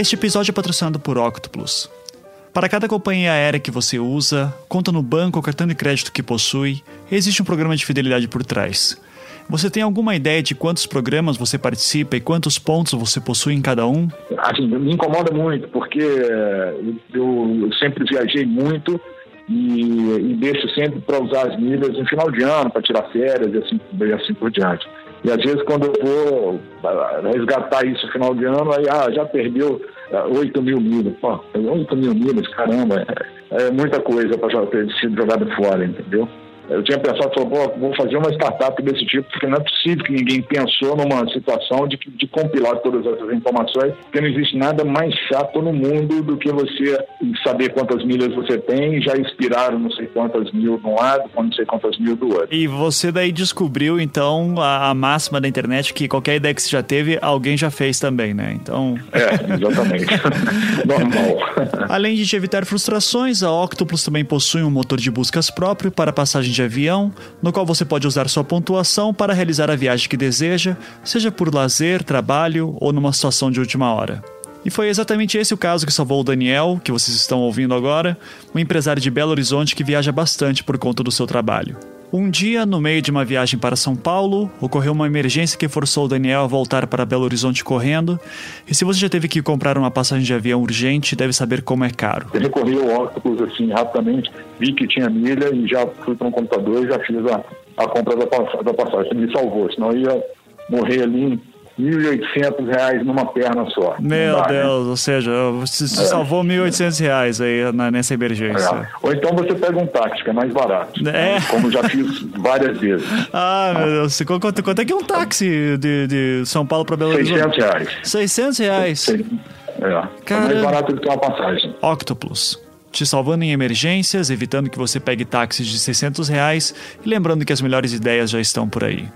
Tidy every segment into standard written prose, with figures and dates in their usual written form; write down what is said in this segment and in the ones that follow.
Este episódio é patrocinado por Octopus. Para cada companhia aérea que você usa, conta no banco ou cartão de crédito que possui, existe um programa de fidelidade por trás. Você tem alguma ideia de quantos programas você participa e quantos pontos você possui em cada um? Assim, me incomoda muito, porque eu sempre viajei muito e deixo sempre para usar as milhas no final de ano, para tirar férias e assim por diante. E às vezes quando eu vou resgatar isso no final de ano, aí já perdeu 8 mil milhas. Pô, 8 mil milhas, caramba, é muita coisa para ter sido jogado fora, entendeu? Eu tinha pensado, vou fazer uma startup desse tipo, porque não é possível que ninguém pensou numa situação de compilar todas essas informações, porque não existe nada mais chato no mundo do que você saber quantas milhas você tem, já expiraram não sei quantas mil de um lado, não sei quantas mil do outro. E você daí descobriu, então, a máxima da internet, que qualquer ideia que você já teve, alguém já fez também, né? Então... É, exatamente. Normal. Além de te evitar frustrações, a Octopus também possui um motor de buscas próprio para passagem de avião, no qual você pode usar sua pontuação para realizar a viagem que deseja, seja por lazer, trabalho ou numa situação de última hora. E foi exatamente esse o caso que salvou o Daniel, que vocês estão ouvindo agora, um empresário de Belo Horizonte que viaja bastante por conta do seu trabalho. Um dia, no meio de uma viagem para São Paulo, ocorreu uma emergência que forçou o Daniel a voltar para Belo Horizonte correndo, e se você já teve que comprar uma passagem de avião urgente, deve saber como é caro. Eu recorri ao Octopus, assim, rapidamente, vi que tinha milha e já fui para um computador e já fiz a compra da passagem. Ele me salvou, senão eu ia morrer ali R$1.800 numa perna só. Meu dá, Deus, né? Ou seja, você salvou R$1.800 aí nessa emergência. É. Ou então você pega um táxi, que é mais barato. É. Né? Como já fiz várias vezes. Ah, meu Deus. Quanto é que é um táxi de São Paulo para Belo Horizonte? R$600. R$600? Sim. É. Cara... É mais barato do que uma passagem. Octopus, te salvando em emergências, evitando que você pegue táxis de R$600 e lembrando que as melhores ideias já estão por aí.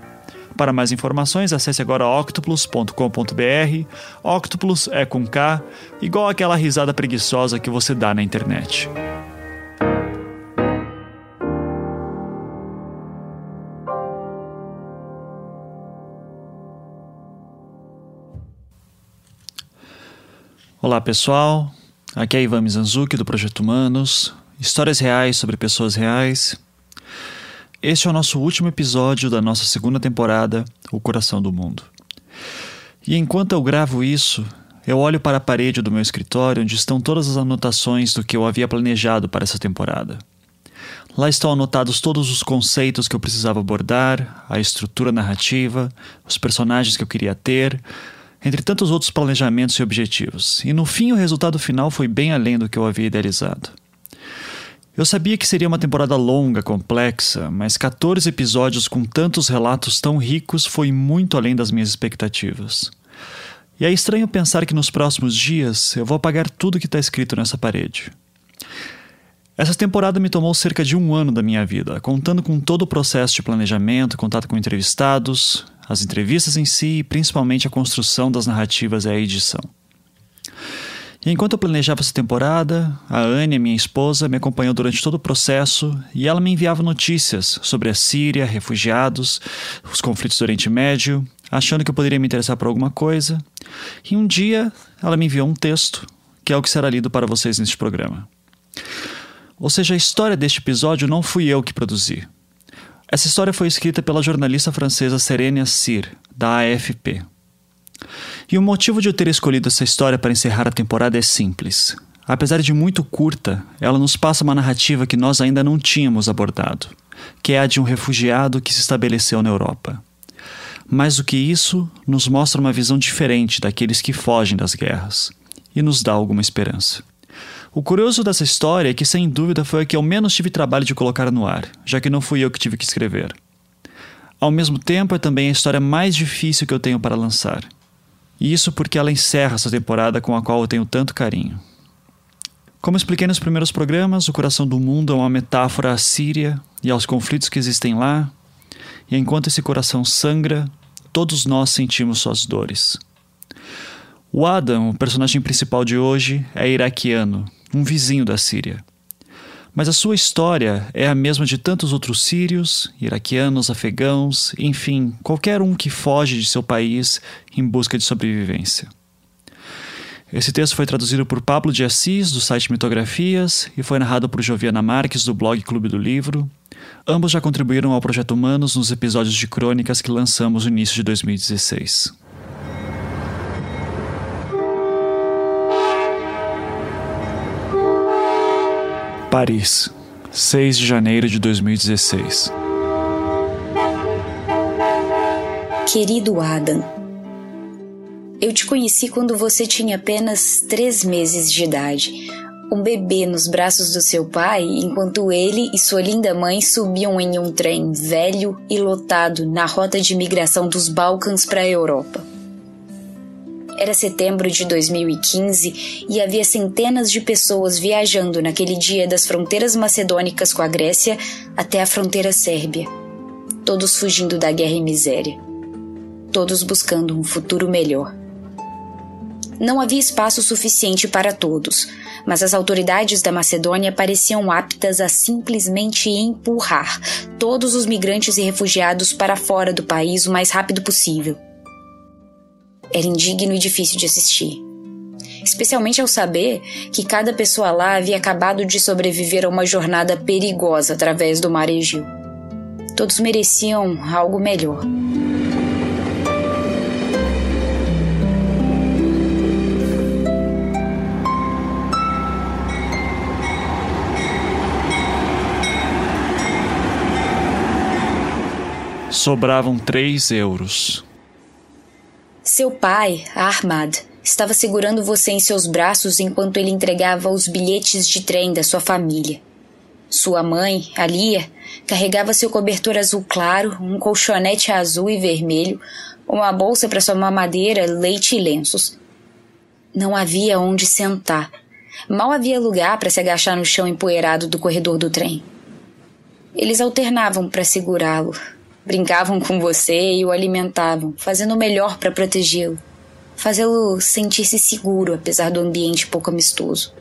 Para mais informações, acesse agora octopus.com.br. Octopus é com K, igual aquela risada preguiçosa que você dá na internet. Olá pessoal, aqui é Ivan Mizanzuki do Projeto Humanos, histórias reais sobre pessoas reais. Este é o nosso último episódio da nossa segunda temporada, O Coração do Mundo. E enquanto eu gravo isso, eu olho para a parede do meu escritório onde estão todas as anotações do que eu havia planejado para essa temporada. Lá estão anotados todos os conceitos que eu precisava abordar, a estrutura narrativa, os personagens que eu queria ter, entre tantos outros planejamentos e objetivos. E no fim, o resultado final foi bem além do que eu havia idealizado. Eu sabia que seria uma temporada longa, complexa, mas 14 episódios com tantos relatos tão ricos foi muito além das minhas expectativas. E é estranho pensar que nos próximos dias eu vou apagar tudo que está escrito nessa parede. Essa temporada me tomou cerca de um ano da minha vida, contando com todo o processo de planejamento, contato com entrevistados, as entrevistas em si e principalmente a construção das narrativas e a edição. E enquanto eu planejava essa temporada, a Anne, minha esposa, me acompanhou durante todo o processo e ela me enviava notícias sobre a Síria, refugiados, os conflitos do Oriente Médio, achando que eu poderia me interessar por alguma coisa. E um dia, ela me enviou um texto, que é o que será lido para vocês neste programa. Ou seja, a história deste episódio não fui eu que produzi. Essa história foi escrita pela jornalista francesa Sereine Assir, da AFP. E o motivo de eu ter escolhido essa história para encerrar a temporada é simples. Apesar de muito curta, ela nos passa uma narrativa que nós ainda não tínhamos abordado, que é a de um refugiado que se estabeleceu na Europa. Mais do que isso, nos mostra uma visão diferente daqueles que fogem das guerras e nos dá alguma esperança. O curioso dessa história é que, sem dúvida, foi a que eu menos tive trabalho de colocar no ar, já que não fui eu que tive que escrever. Ao mesmo tempo, é também a história mais difícil que eu tenho para lançar. E isso porque ela encerra essa temporada com a qual eu tenho tanto carinho. Como expliquei nos primeiros programas, O Coração do Mundo é uma metáfora à Síria e aos conflitos que existem lá. E enquanto esse coração sangra, todos nós sentimos suas dores. O Adam, o personagem principal de hoje, é iraquiano, um vizinho da Síria. Mas a sua história é a mesma de tantos outros sírios, iraquianos, afegãos, enfim, qualquer um que foge de seu país em busca de sobrevivência. Esse texto foi traduzido por Pablo de Assis, do site Mitografias, e foi narrado por Joviana Marques, do blog Clube do Livro. Ambos já contribuíram ao Projeto Humanos nos episódios de crônicas que lançamos no início de 2016. Paris, 6 de janeiro de 2016. Querido Adam, eu te conheci quando você tinha apenas 3 meses de idade, um bebê nos braços do seu pai, enquanto ele e sua linda mãe subiam em um trem velho e lotado na rota de migração dos Balcãs para a Europa. Era setembro de 2015 e havia centenas de pessoas viajando naquele dia das fronteiras macedônicas com a Grécia até a fronteira sérbia. Todos fugindo da guerra e miséria. Todos buscando um futuro melhor. Não havia espaço suficiente para todos, mas as autoridades da Macedônia pareciam aptas a simplesmente empurrar todos os migrantes e refugiados para fora do país o mais rápido possível. Era indigno e difícil de assistir. Especialmente ao saber que cada pessoa lá havia acabado de sobreviver a uma jornada perigosa através do mar Egeu. Todos mereciam algo melhor. Sobravam 3 euros. Seu pai, Ahmad, estava segurando você em seus braços enquanto ele entregava os bilhetes de trem da sua família. Sua mãe, a Lia, carregava seu cobertor azul claro, um colchonete azul e vermelho, uma bolsa para sua mamadeira, leite e lenços. Não havia onde sentar. Mal havia lugar para se agachar no chão empoeirado do corredor do trem. Eles alternavam para segurá-lo. Brincavam com você e o alimentavam, fazendo o melhor para protegê-lo, fazê-lo sentir-se seguro, apesar do ambiente pouco amistoso.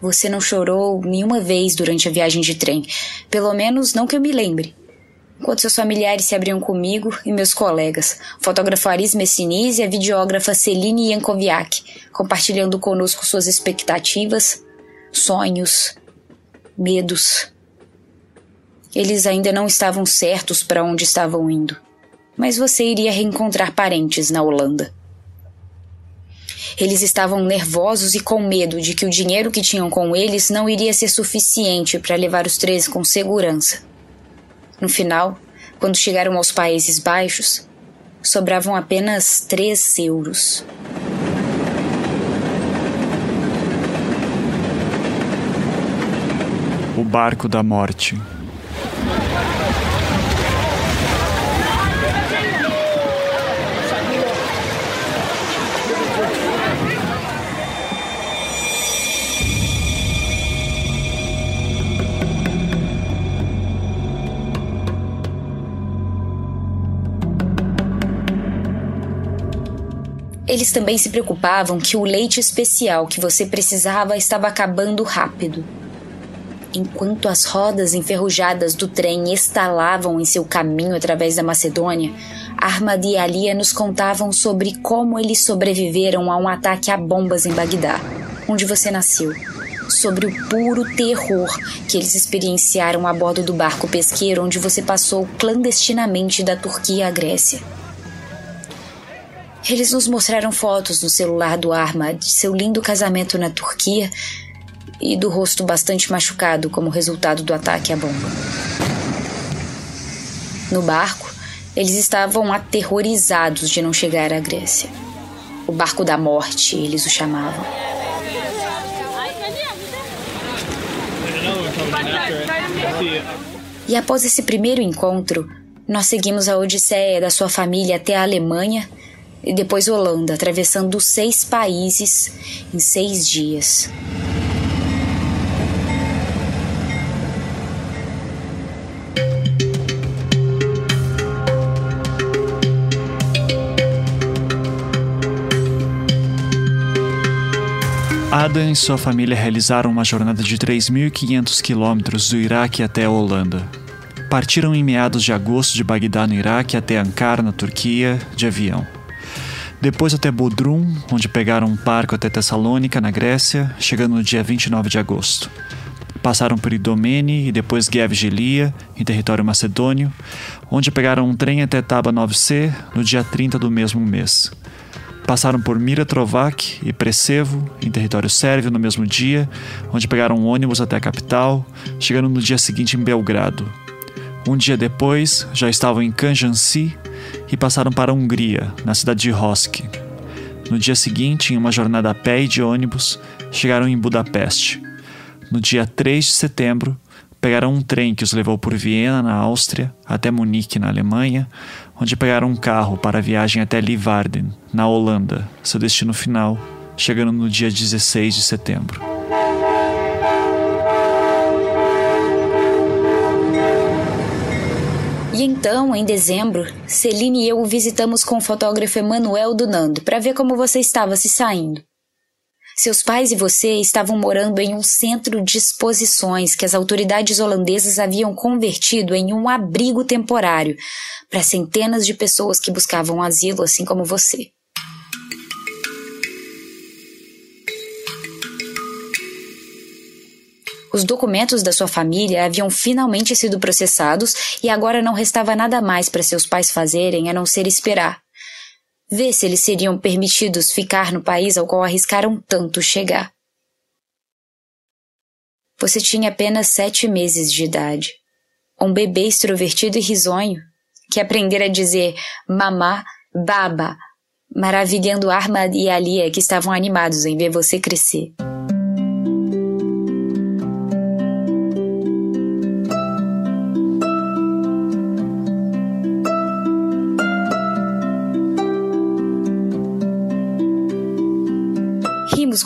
Você não chorou nenhuma vez durante a viagem de trem, pelo menos não que eu me lembre. Enquanto seus familiares se abriam comigo e meus colegas, o fotógrafo Aris Messinis e a videógrafa Celine Yankoviak, compartilhando conosco suas expectativas, sonhos, medos. Eles ainda não estavam certos para onde estavam indo, mas você iria reencontrar parentes na Holanda. Eles estavam nervosos e com medo de que o dinheiro que tinham com eles não iria ser suficiente para levar os 3 com segurança. No final, quando chegaram aos Países Baixos, sobravam apenas 3 euros. O barco da morte. Eles também se preocupavam que o leite especial que você precisava estava acabando rápido. Enquanto as rodas enferrujadas do trem estalavam em seu caminho através da Macedônia, Ahmad e Alia nos contavam sobre como eles sobreviveram a um ataque a bombas em Bagdá, onde você nasceu, sobre o puro terror que eles experienciaram a bordo do barco pesqueiro onde você passou clandestinamente da Turquia à Grécia. Eles nos mostraram fotos no celular do Ahmad de seu lindo casamento na Turquia e do rosto bastante machucado como resultado do ataque à bomba. No barco, eles estavam aterrorizados de não chegar à Grécia. O barco da morte, eles o chamavam. E após esse primeiro encontro, nós seguimos a odisseia da sua família até a Alemanha e depois Holanda, atravessando 6 países em 6 dias. Adam e sua família realizaram uma jornada de 3.500 quilômetros do Iraque até a Holanda. Partiram em meados de agosto de Bagdá, no Iraque, até Ankara, na Turquia, de avião. depois até Bodrum, onde pegaram um barco até Tessalônica, na Grécia, chegando no dia 29 de agosto. Passaram por Idomene e depois Guia-Vigilia, em território macedônio, onde pegaram um trem até Taba 9C no dia 30 do mesmo mês. Passaram por Mira-Trovac e Precevo, em território sérvio, no mesmo dia, onde pegaram um ônibus até a capital, chegando no dia seguinte em Belgrado. Um dia depois, já estavam em Kanjanci e passaram para a Hungria, na cidade de Roszk. No dia seguinte, em uma jornada a pé e de ônibus, chegaram em Budapeste. No dia 3 de setembro, pegaram um trem que os levou por Viena, na Áustria, até Munique, na Alemanha, onde pegaram um carro para a viagem até Leeuwarden, na Holanda, seu destino final, chegando no dia 16 de setembro. E então, em dezembro, Celine e eu o visitamos com o fotógrafo Emmanuel Dunand para ver como você estava se saindo. Seus pais e você estavam morando em um centro de exposições que as autoridades holandesas haviam convertido em um abrigo temporário para centenas de pessoas que buscavam asilo, assim como você. Os documentos da sua família haviam finalmente sido processados e agora não restava nada mais para seus pais fazerem a não ser esperar. Ver se eles seriam permitidos ficar no país ao qual arriscaram tanto chegar. Você tinha apenas 7 meses de idade. Um bebê extrovertido e risonho, que aprendera a dizer mamá, baba, maravilhando Ahmad e Lia, que estavam animados em ver você crescer.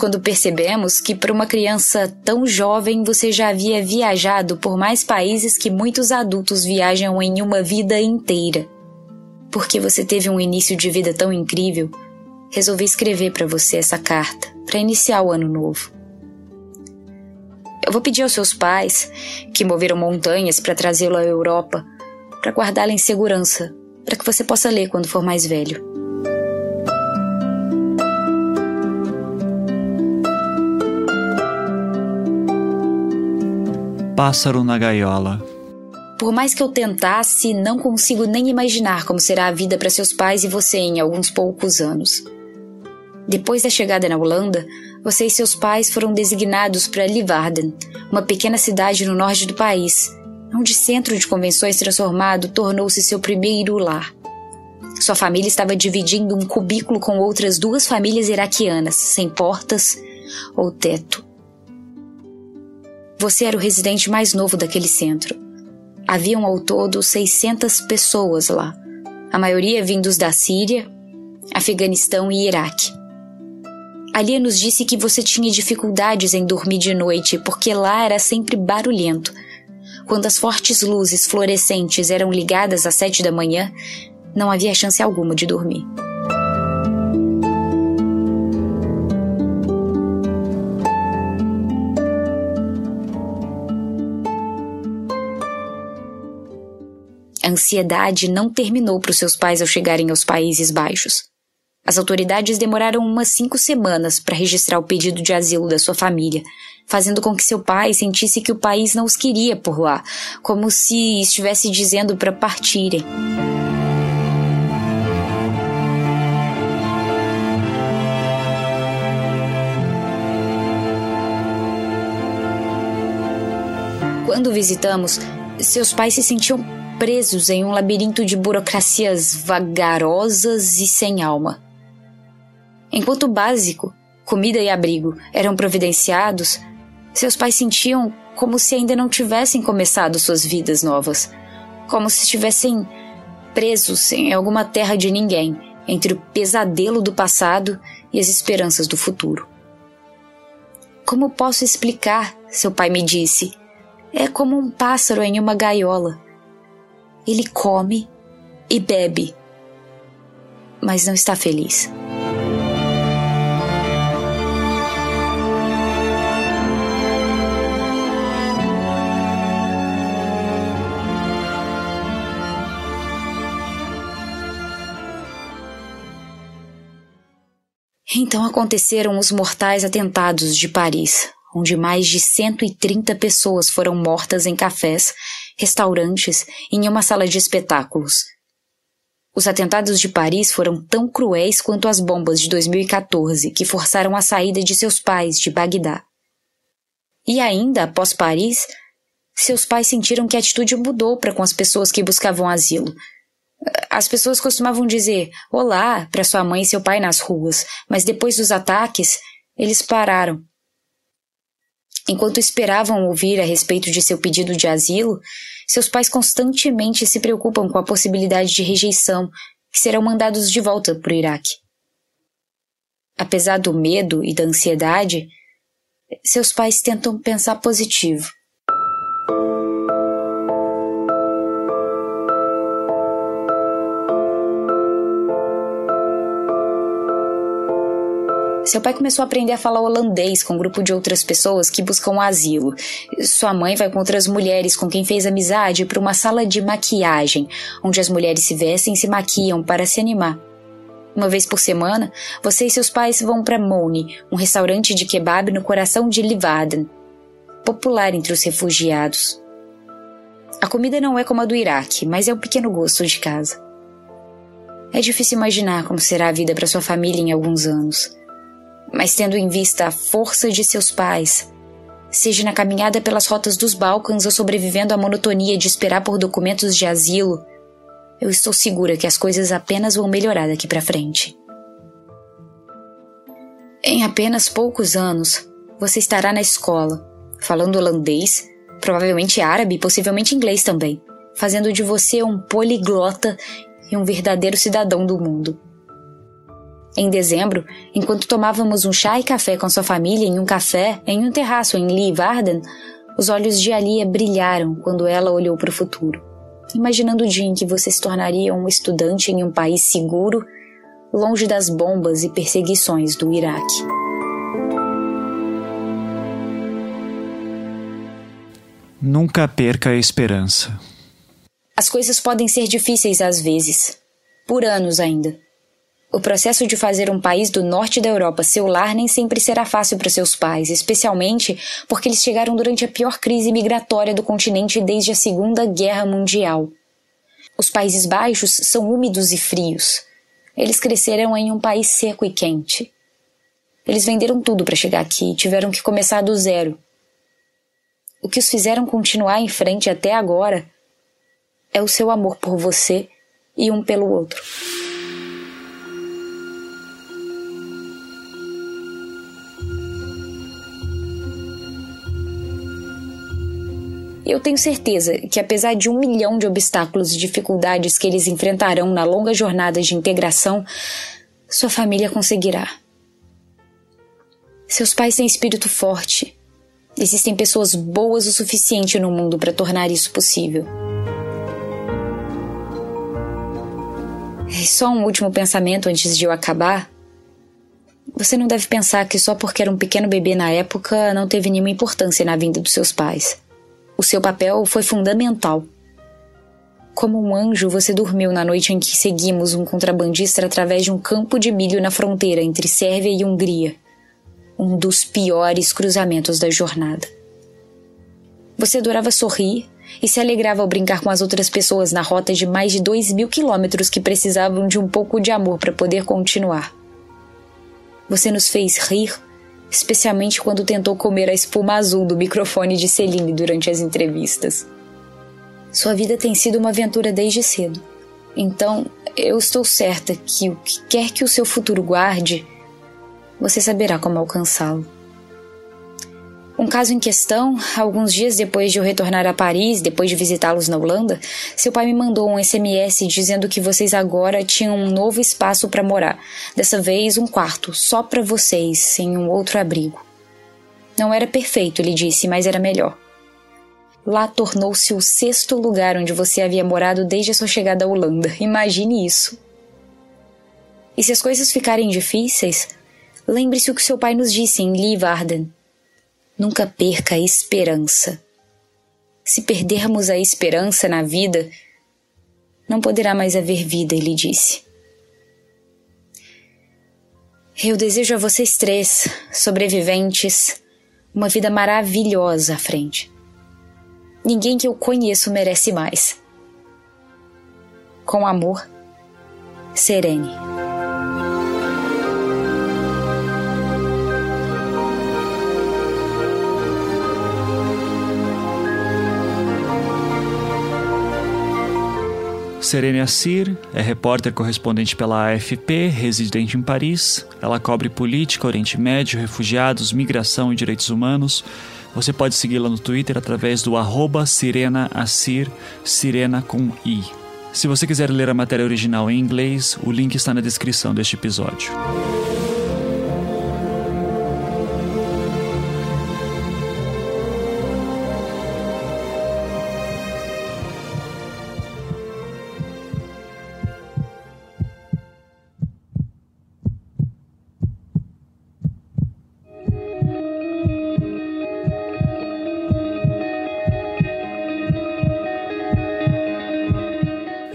Quando percebemos que para uma criança tão jovem você já havia viajado por mais países que muitos adultos viajam em uma vida inteira. Porque você teve um início de vida tão incrível, resolvi escrever para você essa carta, para iniciar o ano novo. Eu vou pedir aos seus pais, que moveram montanhas para trazê-lo à Europa, para guardá-la em segurança, para que você possa ler quando for mais velho. Pássaro na gaiola. Por mais que eu tentasse, não consigo nem imaginar como será a vida para seus pais e você em alguns poucos anos. Depois da chegada na Holanda, você e seus pais foram designados para Leeuwarden, uma pequena cidade no norte do país, onde centro de convenções transformado tornou-se seu primeiro lar. Sua família estava dividindo um cubículo com outras 2 famílias iraquianas, sem portas ou teto. Você era o residente mais novo daquele centro. Haviam ao todo 600 pessoas lá, a maioria vindos da Síria, Afeganistão e Iraque. Lia nos disse que você tinha dificuldades em dormir de noite, porque lá era sempre barulhento. Quando as fortes luzes fluorescentes eram ligadas às 7 da manhã, não havia chance alguma de dormir. A ansiedade não terminou para os seus pais ao chegarem aos Países Baixos. As autoridades demoraram umas 5 semanas para registrar o pedido de asilo da sua família, fazendo com que seu pai sentisse que o país não os queria por lá, como se estivesse dizendo para partirem. Quando visitamos, seus pais se sentiam presos em um labirinto de burocracias vagarosas e sem alma. Enquanto o básico, comida e abrigo, eram providenciados, seus pais sentiam como se ainda não tivessem começado suas vidas novas, como se estivessem presos em alguma terra de ninguém, entre o pesadelo do passado e as esperanças do futuro. Como posso explicar, seu pai me disse, é como um pássaro em uma gaiola. Ele come e bebe, mas não está feliz. Então aconteceram os mortais atentados de Paris, onde mais de 130 pessoas foram mortas em cafés, restaurantes e em uma sala de espetáculos. Os atentados de Paris foram tão cruéis quanto as bombas de 2014, que forçaram a saída de seus pais de Bagdá. E ainda, após Paris, seus pais sentiram que a atitude mudou para com as pessoas que buscavam asilo. As pessoas costumavam dizer "Olá" para sua mãe e seu pai nas ruas, mas depois dos ataques, eles pararam. Enquanto esperavam ouvir a respeito de seu pedido de asilo, seus pais constantemente se preocupam com a possibilidade de rejeição, que serão mandados de volta para o Iraque. Apesar do medo e da ansiedade, seus pais tentam pensar positivo. Seu pai começou a aprender a falar holandês com um grupo de outras pessoas que buscam asilo. Sua mãe vai com outras mulheres com quem fez amizade para uma sala de maquiagem, onde as mulheres se vestem e se maquiam para se animar. Uma vez por semana, você e seus pais vão para Mouni, um restaurante de kebab no coração de Leeuwarden, popular entre os refugiados. A comida não é como a do Iraque, mas é um pequeno gosto de casa. É difícil imaginar como será a vida para sua família em alguns anos. Mas tendo em vista a força de seus pais, seja na caminhada pelas rotas dos Balcãs ou sobrevivendo à monotonia de esperar por documentos de asilo, eu estou segura que as coisas apenas vão melhorar daqui para frente. Em apenas poucos anos, você estará na escola, falando holandês, provavelmente árabe e possivelmente inglês também, fazendo de você um poliglota e um verdadeiro cidadão do mundo. Em dezembro, enquanto tomávamos um chá e café com sua família em um café, em um terraço em Leeuwarden, os olhos de Lia brilharam quando ela olhou para o futuro, imaginando o dia em que você se tornaria um estudante em um país seguro, longe das bombas e perseguições do Iraque. Nunca perca a esperança. As coisas podem ser difíceis às vezes, por anos ainda. O processo de fazer um país do norte da Europa seu lar nem sempre será fácil para seus pais, especialmente porque eles chegaram durante a pior crise migratória do continente desde a Segunda Guerra Mundial. Os Países Baixos são úmidos e frios. Eles cresceram em um país seco e quente. Eles venderam tudo para chegar aqui e tiveram que começar do zero. O que os fizeram continuar em frente até agora é o seu amor por você e um pelo outro. Eu tenho certeza que, apesar de 1 milhão de obstáculos e dificuldades que eles enfrentarão na longa jornada de integração, sua família conseguirá. Seus pais têm espírito forte. Existem pessoas boas o suficiente no mundo para tornar isso possível. E só um último pensamento antes de eu acabar. Você não deve pensar que só porque era um pequeno bebê na época não teve nenhuma importância na vinda dos seus pais. O seu papel foi fundamental. Como um anjo, você dormiu na noite em que seguimos um contrabandista através de um campo de milho na fronteira entre Sérvia e Hungria, um dos piores cruzamentos da jornada. Você adorava sorrir e se alegrava ao brincar com as outras pessoas na rota de mais de 2.000 quilômetros que precisavam de um pouco de amor para poder continuar. Você nos fez rir, especialmente quando tentou comer a espuma azul do microfone de Celine durante as entrevistas. Sua vida tem sido uma aventura desde cedo. Então, eu estou certa que o que quer que o seu futuro guarde, você saberá como alcançá-lo. Um caso em questão, alguns dias depois de eu retornar a Paris, depois de visitá-los na Holanda, seu pai me mandou um SMS dizendo que vocês agora tinham um novo espaço para morar, dessa vez um quarto, só para vocês, sem um outro abrigo. Não era perfeito, ele disse, mas era melhor. Lá tornou-se o 6º lugar onde você havia morado desde a sua chegada à Holanda, imagine isso. E se as coisas ficarem difíceis, lembre-se o que seu pai nos disse em Leeuwarden. Nunca perca a esperança. Se perdermos a esperança na vida, não poderá mais haver vida, ele disse. Eu desejo a vocês três, sobreviventes, uma vida maravilhosa à frente. Ninguém que eu conheço merece mais. Com amor, Sereine. Sereine Assir é repórter correspondente pela AFP, residente em Paris. Ela cobre política, Oriente Médio, refugiados, migração e direitos humanos. Você pode segui-la no Twitter através do @SirenaAssir, Sirena com I. Se você quiser ler a matéria original em inglês, o link está na descrição deste episódio.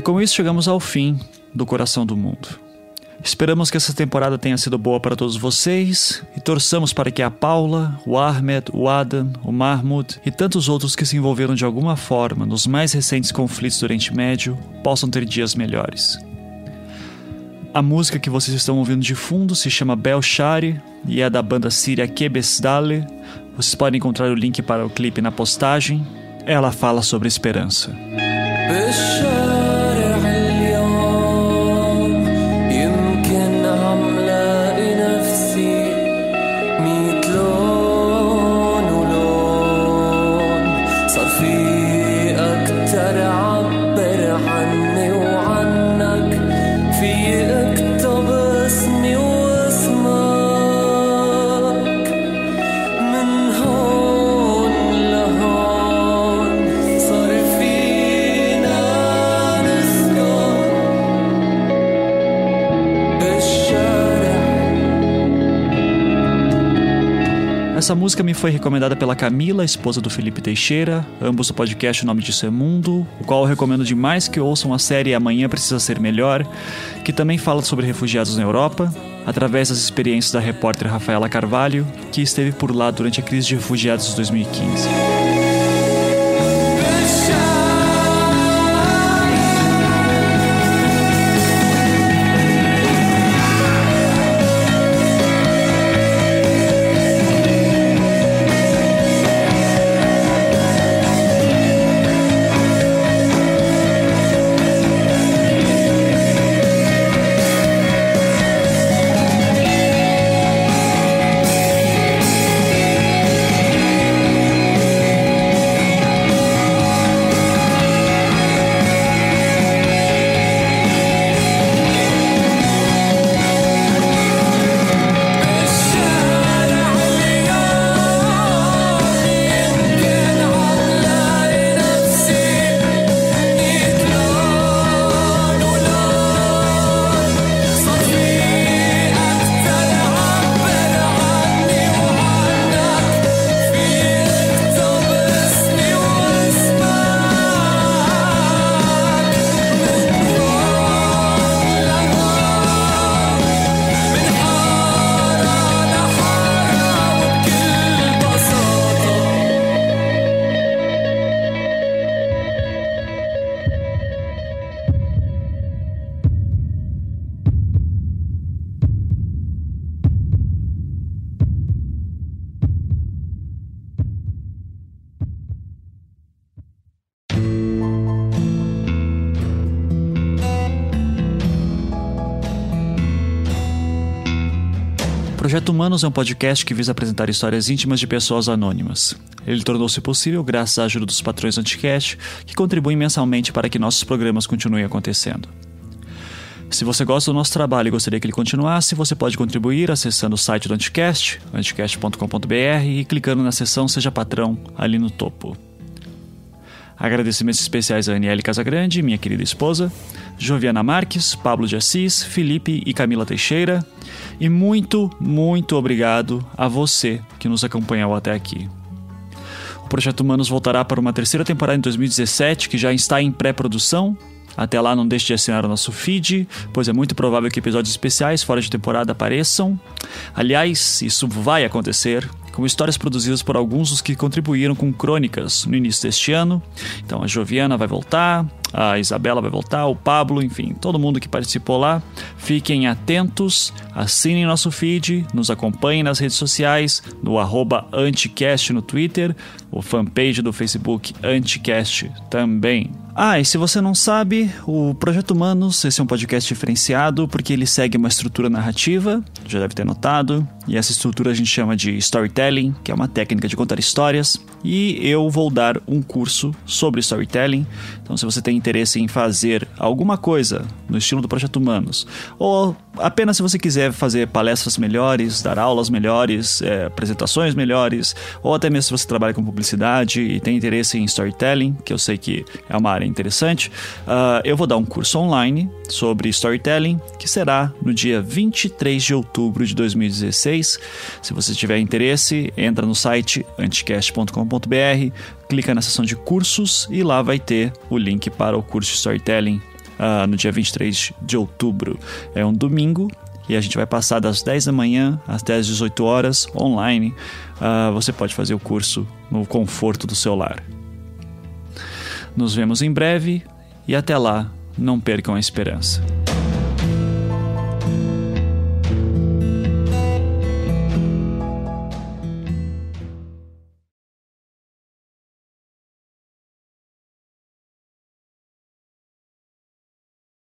Com isso, chegamos ao fim do Coração do Mundo. Esperamos que essa temporada tenha sido boa para todos vocês e torçamos para que a Paula, o Ahmed, o Adam, o Mahmoud e tantos outros que se envolveram de alguma forma nos mais recentes conflitos do Oriente Médio possam ter dias melhores. A música que vocês estão ouvindo de fundo se chama Bel Shari e é da banda síria Kebesdale. Vocês podem encontrar o link para o clipe na postagem. Ela fala sobre esperança. Essa música me foi recomendada pela Camila, esposa do Felipe Teixeira, ambos do podcast O Nome de Ser Mundo, o qual eu recomendo demais que ouçam a série Amanhã Precisa Ser Melhor, que também fala sobre refugiados na Europa, através das experiências da repórter Rafaela Carvalho, que esteve por lá durante a crise de refugiados de 2015. Projeto Humanos é um podcast que visa apresentar histórias íntimas de pessoas anônimas. Ele tornou-se possível graças à ajuda dos patrões Anticast, que contribuem mensalmente para que nossos programas continuem acontecendo. Se você gosta do nosso trabalho e gostaria que ele continuasse, você pode contribuir acessando o site do Anticast, anticast.com.br, e clicando na seção Seja Patrão, ali no topo. Agradecimentos especiais a Aniele Casagrande, minha querida esposa, Joviana Marques, Pablo de Assis, Felipe e Camila Teixeira. E muito, muito obrigado a você que nos acompanhou até aqui. O Projeto Humanos voltará para uma terceira temporada em 2017, que já está em pré-produção. Até lá, não deixe de assinar o nosso feed, pois é muito provável que episódios especiais fora de temporada apareçam. Aliás, isso vai acontecer, com histórias produzidas por alguns dos que contribuíram com crônicas no início deste ano. Então a Joviana vai voltar, a Isabela vai voltar, o Pablo, enfim, todo mundo que participou lá. Fiquem atentos, assinem nosso feed, nos acompanhem nas redes sociais, no @Anticast no Twitter, o fanpage do Facebook Anticast também. E se você não sabe, o Projeto Humanos, esse é um podcast diferenciado porque ele segue uma estrutura narrativa, já deve ter notado, e essa estrutura a gente chama de storytelling, que é uma técnica de contar histórias, e eu vou dar um curso sobre storytelling. Então, se você tem interesse em fazer alguma coisa no estilo do Projeto Humanos, ou apenas se você quiser fazer palestras melhores, dar aulas melhores, apresentações melhores, ou até mesmo se você trabalha com publicidade e tem interesse em storytelling, que eu sei que é uma área interessante, eu vou dar um curso online sobre storytelling, que será no dia 23 de outubro de 2016. Se você tiver interesse, entra no site anticast.com.br, clica na seção de cursos e lá vai ter o link para o curso de storytelling no dia 23 de outubro. É um domingo e a gente vai passar das 10 da manhã até as 18 horas online. Você pode fazer o curso no conforto do seu lar. Nos vemos em breve e até lá, não percam a esperança.